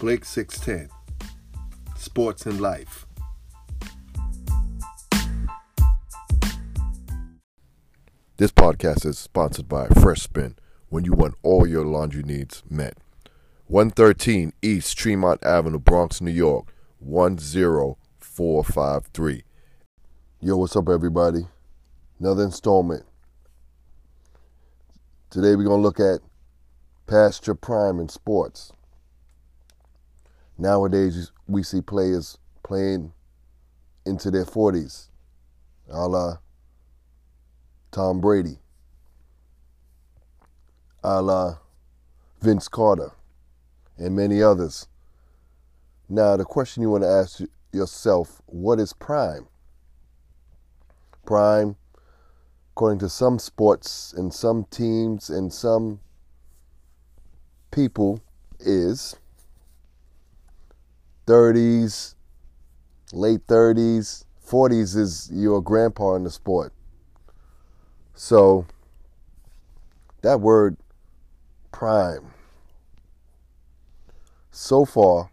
Blake610, Sports and Life. This podcast is sponsored by Fresh Spin, when you want all your laundry needs met. 113 East Tremont Avenue, Bronx, New York, 10453. Yo, what's up, everybody? Another installment. Today we're going to look at past your prime in sports. Nowadays, we see players playing into their 40s, a la Tom Brady, a la Vince Carter, and many others. Now, the question you want to ask yourself, what is prime? Prime, according to some sports and some teams and some people, is 30s, late 30s, 40s is your grandpa in the sport. So that word prime. So far,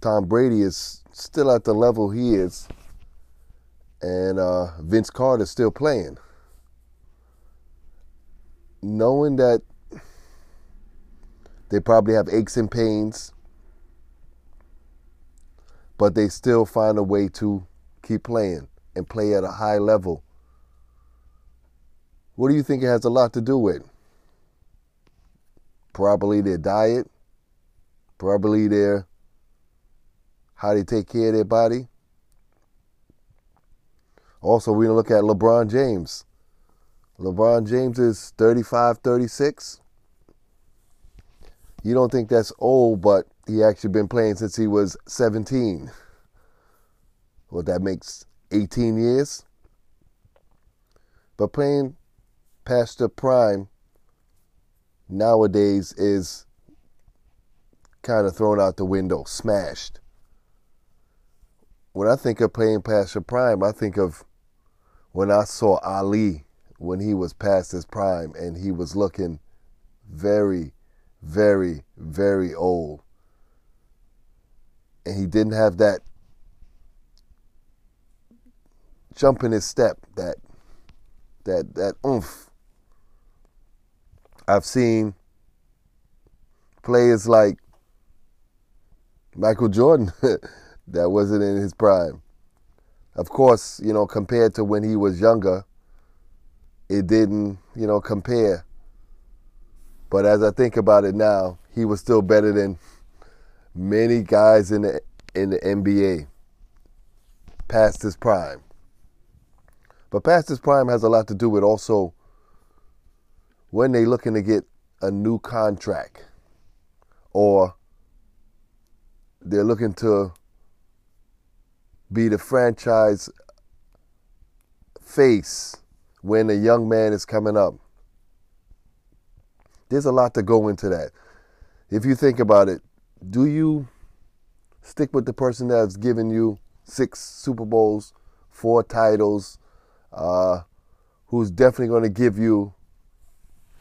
Tom Brady is still at the level he is, and Vince Carter is still playing. Knowing that they probably have aches and pains, but they still find a way to keep playing and play at a high level. What do you think it has a lot to do with? Probably their diet, probably their how they take care of their body. Also, we're going to look at LeBron James. LeBron James is 35, 36. You don't think that's old, but he actually been playing since he was 17. Well, that makes 18 years. But playing past the prime nowadays is kind of thrown out the window, smashed. When I think of playing past the prime, I think of when I saw Ali when he was past his prime and he was looking very, very, very old. And he didn't have that jump in his step, that oomph. I've seen players like Michael Jordan that wasn't in his prime. Of course, you know, compared to when he was younger, it didn't, you know, compare. But as I think about it now, he was still better than many guys in the NBA past his prime. But past his prime has a lot to do with also when they looking to get a new contract or they're looking to be the franchise face when a young man is coming up. There's a lot to go into that. If you think about it, do you stick with the person that's given you 6 Super Bowls, 4 titles, who's definitely going to give you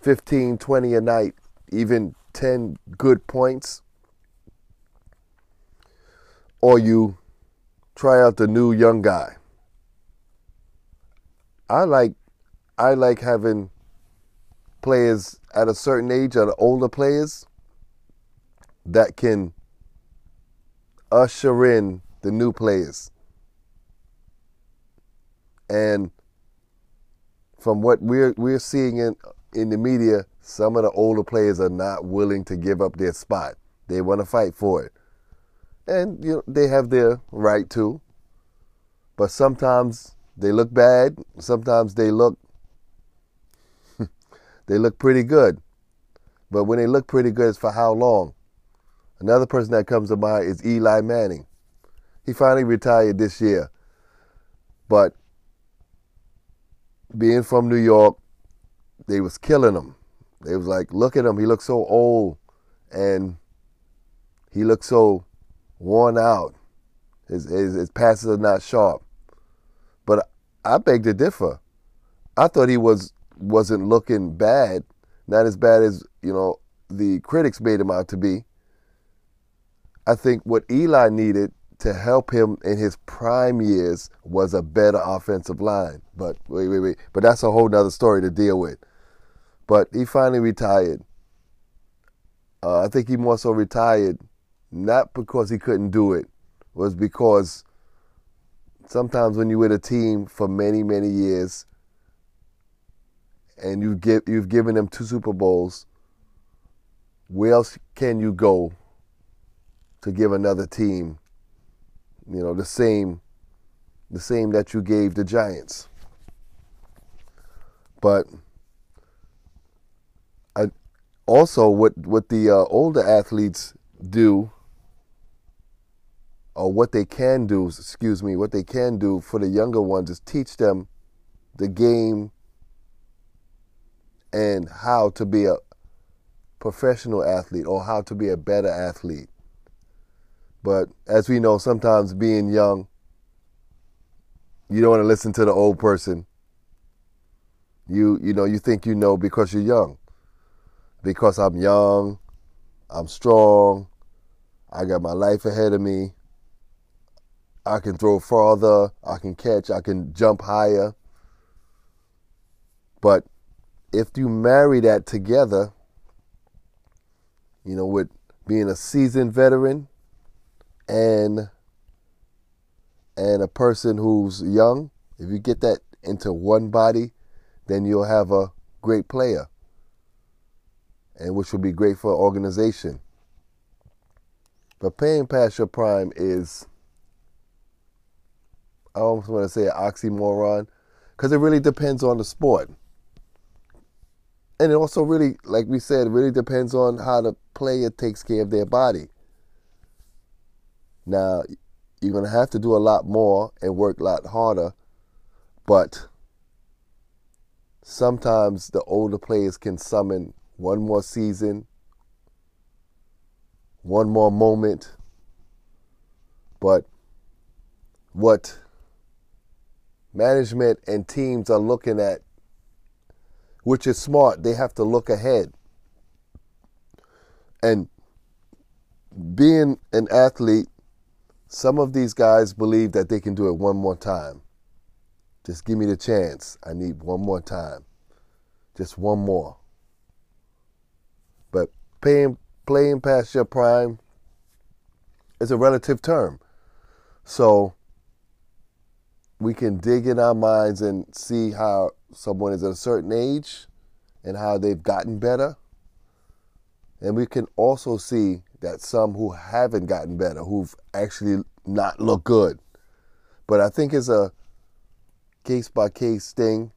15, 20 a night, even 10 good points? Or you try out the new young guy? I like having players at a certain age, or the older players, that can usher in the new players. And from what we're seeing in the media, some of the older players are not willing to give up their spot. They want to fight for it. And you know, they have their right to. But sometimes they look bad. Sometimes they look pretty good. But when they look pretty good, it's for how long? Another person that comes to mind is Eli Manning. He finally retired this year. But being from New York, they was killing him. They was like, look at him. He looks so old. And he looks so worn out. His passes are not sharp. But I beg to differ. I thought he wasn't looking bad. Not as bad as, you know, the critics made him out to be. I think what Eli needed to help him in his prime years was a better offensive line. But wait. But that's a whole nother story to deal with. But he finally retired. I think he more so retired, not because he couldn't do it, was because sometimes when you're with a team for many, many years and you've given them 2 Super Bowls, where else can you go to give another team, you know, the same that you gave the Giants? But also, what the older athletes do, or what they can do for the younger ones is teach them the game and how to be a professional athlete or how to be a better athlete. But as we know, sometimes being young, you don't want to listen to the old person. You know, you think you know because you're young. Because I'm young, I'm strong, I got my life ahead of me, I can throw farther, I can catch, I can jump higher. But if you marry that together, you know, with being a seasoned veteran and a person who's young, if you get that into one body, then you'll have a great player, and which will be great for an organization. But paying past your prime is, I almost want to say an oxymoron, because it really depends on the sport. And it also really, like we said, really depends on how the player takes care of their body. Now, you're going to have to do a lot more and work a lot harder, but sometimes the older players can summon one more season, one more moment. But what management and teams are looking at, which is smart, they have to look ahead. And being an athlete, some of these guys believe that they can do it one more time. Just give me the chance. I need one more time. Just one more. But playing past your prime is a relative term. So we can dig in our minds and see how someone is at a certain age and how they've gotten better. And we can also see that some who haven't gotten better, who've actually not looked good. But I think it's a case-by-case thing.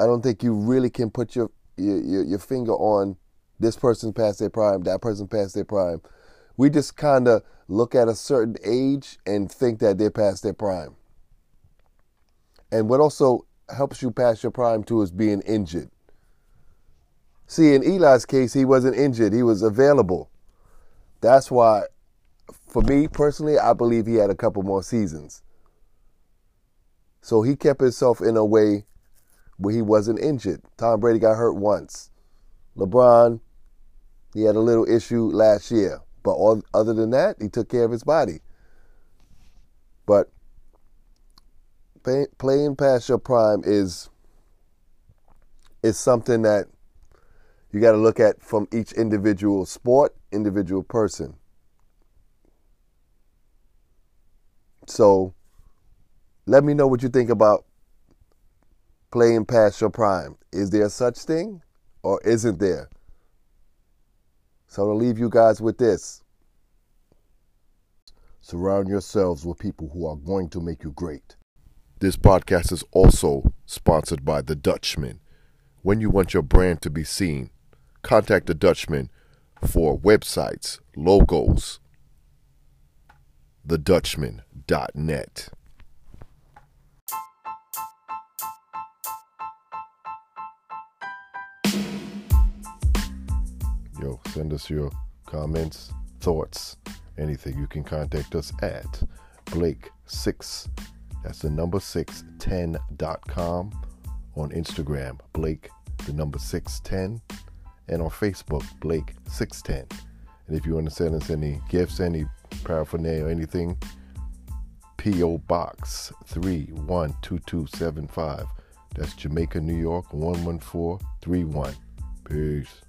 I don't think you really can put your finger on this person past their prime, that person past their prime. We just kind of look at a certain age and think that they're past their prime. And what also helps you pass your prime too is being injured. See, in Eli's case, he wasn't injured. He was available. That's why, for me personally, I believe he had a couple more seasons. So he kept himself in a way where he wasn't injured. Tom Brady got hurt once. LeBron, he had a little issue last year. But other than that, he took care of his body. But playing past your prime is something that you got to look at from each individual sport, individual person. So let me know what you think about playing past your prime. Is there such thing or isn't there? So I'm going to leave you guys with this. Surround yourselves with people who are going to make you great. This podcast is also sponsored by The Dutchman. When you want your brand to be seen, contact The Dutchman for websites, logos, thedutchman.net. Yo, send us your comments, thoughts, anything. You can contact us at Blake6, that's the number 610.com, on Instagram, Blake610, and on Facebook, Blake610. And if you want to send us any gifts, any paraphernalia, anything, P.O. Box 312275. That's Jamaica, New York, 11431. Peace.